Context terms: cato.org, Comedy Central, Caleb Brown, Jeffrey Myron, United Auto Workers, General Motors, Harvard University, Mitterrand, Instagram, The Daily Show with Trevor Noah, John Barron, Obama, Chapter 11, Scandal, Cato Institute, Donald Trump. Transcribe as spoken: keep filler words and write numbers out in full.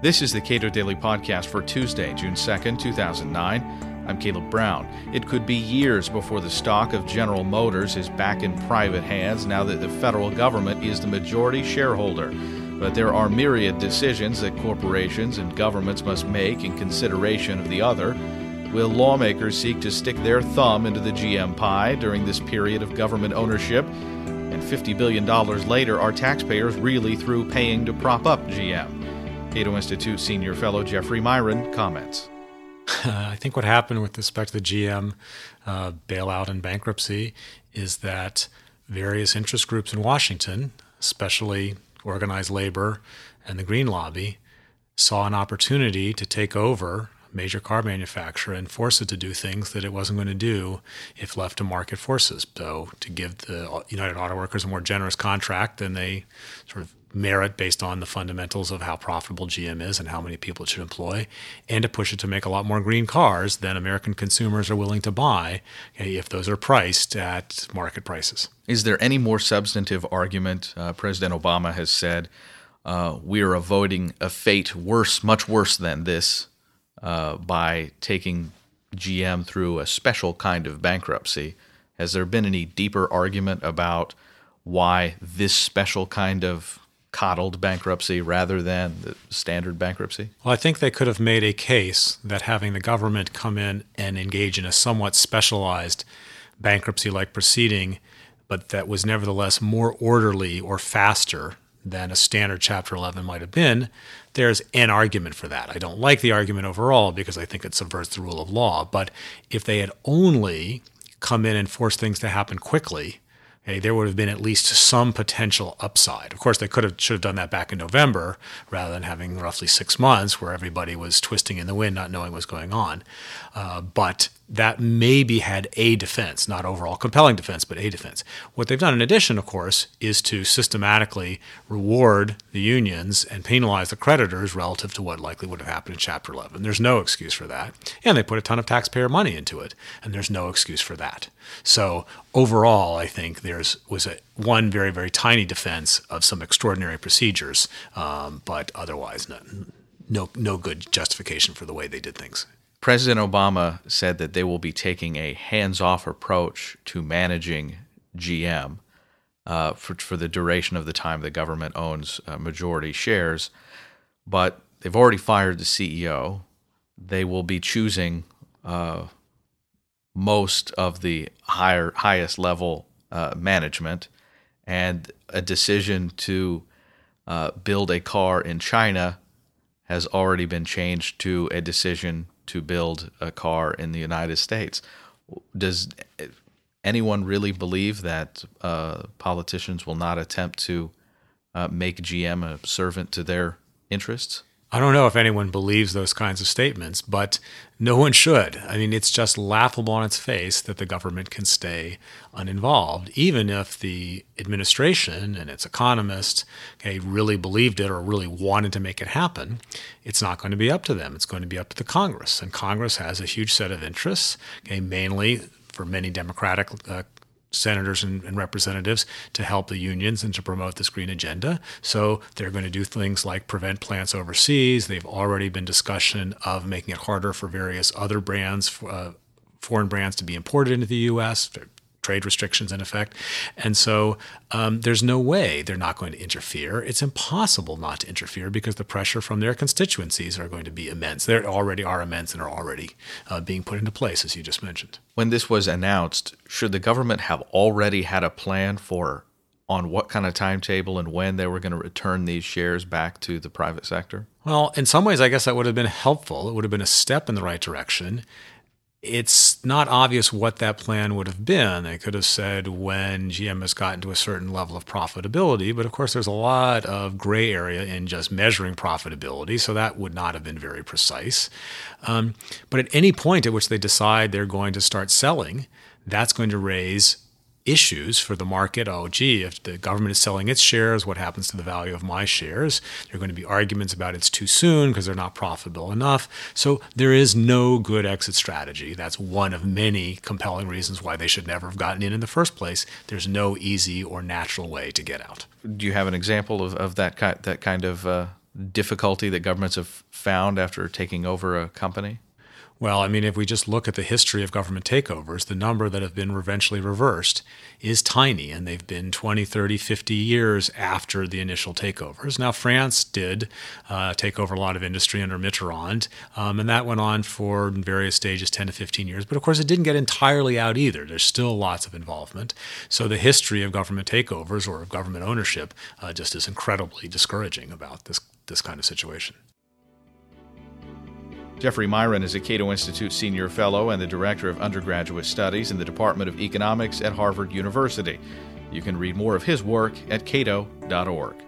This is the Cato Daily Podcast for Tuesday, June second, two thousand nine. I'm Caleb Brown. It could be years before the stock of General Motors is back in private hands now that the federal government is the majority shareholder. But there are myriad decisions that corporations and governments must make in consideration of the other. Will lawmakers seek to stick their thumb into the G M pie during this period of government ownership? And fifty billion dollars later, are taxpayers really through paying to prop up G M? Cato Institute Senior Fellow Jeffrey Myron comments. Uh, I think what happened with respect to the G M uh, bailout and bankruptcy is that various interest groups in Washington, especially organized labor and the Green Lobby, saw an opportunity to take over a major car manufacturer and force it to do things that it wasn't going to do if left to market forces. So to give the United Auto Workers a more generous contract than they sort of merit based on the fundamentals of how profitable G M is and how many people it should employ, and to push it to make a lot more green cars than American consumers are willing to buy, okay, if those are priced at market prices. Is there any more substantive argument? Uh, President Obama has said, uh, we are avoiding a fate worse, much worse than this uh, by taking G M through a special kind of bankruptcy. Has there been any deeper argument about why this special kind of coddled bankruptcy rather than the standard bankruptcy? Well, I think they could have made a case that having the government come in and engage in a somewhat specialized bankruptcy-like proceeding, but that was nevertheless more orderly or faster than a standard Chapter eleven might have been, there's an argument for that. I don't like the argument overall because I think it subverts the rule of law. But if they had only come in and forced things to happen quickly, Hey, there would have been at least some potential upside. Of course, they could have should have done that back in November rather than having roughly six months where everybody was twisting in the wind, not knowing what's going on. Uh, but that maybe had a defense, not overall compelling defense, but a defense. What they've done in addition, of course, is to systematically reward the unions and penalize the creditors relative to what likely would have happened in Chapter eleven. There's no excuse for that. And they put a ton of taxpayer money into it, and there's no excuse for that. So overall, I think there's was a one very, very tiny defense of some extraordinary procedures, um, but otherwise no, no, no good justification for the way they did things. President Obama said that they will be taking a hands-off approach to managing G M uh, for, for the duration of the time the government owns uh, majority shares, but they've already fired the C E O. They will be choosing uh, most of the higher, highest level uh, management, and a decision to uh, build a car in China has already been changed to a decision to build a car in the United States. Does anyone really believe that uh, politicians will not attempt to uh, make G M a servant to their interests? I don't know if anyone believes those kinds of statements, but no one should. I mean, it's just laughable on its face that the government can stay uninvolved, even if the administration and its economists okay, really believed it or really wanted to make it happen. It's not going to be up to them. It's going to be up to the Congress, and Congress has a huge set of interests, okay, mainly for many Democratic uh, senators and, and representatives to help the unions and to promote this green agenda. So they're going to do things like prevent plants overseas. They've already been discussion of making it harder for various other brands, uh, foreign brands to be imported into the U S, trade restrictions in effect. And so um, there's no way they're not going to interfere. It's impossible not to interfere because the pressure from their constituencies are going to be immense. They already are immense and are already uh, being put into place, as you just mentioned. When this was announced, should the government have already had a plan for on what kind of timetable and when they were going to return these shares back to the private sector? Well, in some ways, I guess that would have been helpful. It would have been a step in the right direction. It's not obvious what that plan would have been. They could have said when G M has gotten to a certain level of profitability, but of course there's a lot of gray area in just measuring profitability, so that would not have been very precise. Um, but at any point at which they decide they're going to start selling, that's going to raise issues for the market. Oh, gee, if the government is selling its shares, what happens to the value of my shares? There are going to be arguments about it's too soon because they're not profitable enough. So there is no good exit strategy. That's one of many compelling reasons why they should never have gotten in in the first place. There's no easy or natural way to get out. Do you have an example of, of that, ki- that kind of uh, difficulty that governments have found after taking over a company? Well, I mean, if we just look at the history of government takeovers, the number that have been eventually reversed is tiny, and they've been twenty, thirty, fifty years after the initial takeovers. Now, France did uh, take over a lot of industry under Mitterrand, um, and that went on for various stages, ten to fifteen years. But of course, it didn't get entirely out either. There's still lots of involvement. So the history of government takeovers or of government ownership uh, just is incredibly discouraging about this, this kind of situation. Jeffrey Myron is a Cato Institute Senior Fellow and the Director of Undergraduate Studies in the Department of Economics at Harvard University. You can read more of his work at cato dot org.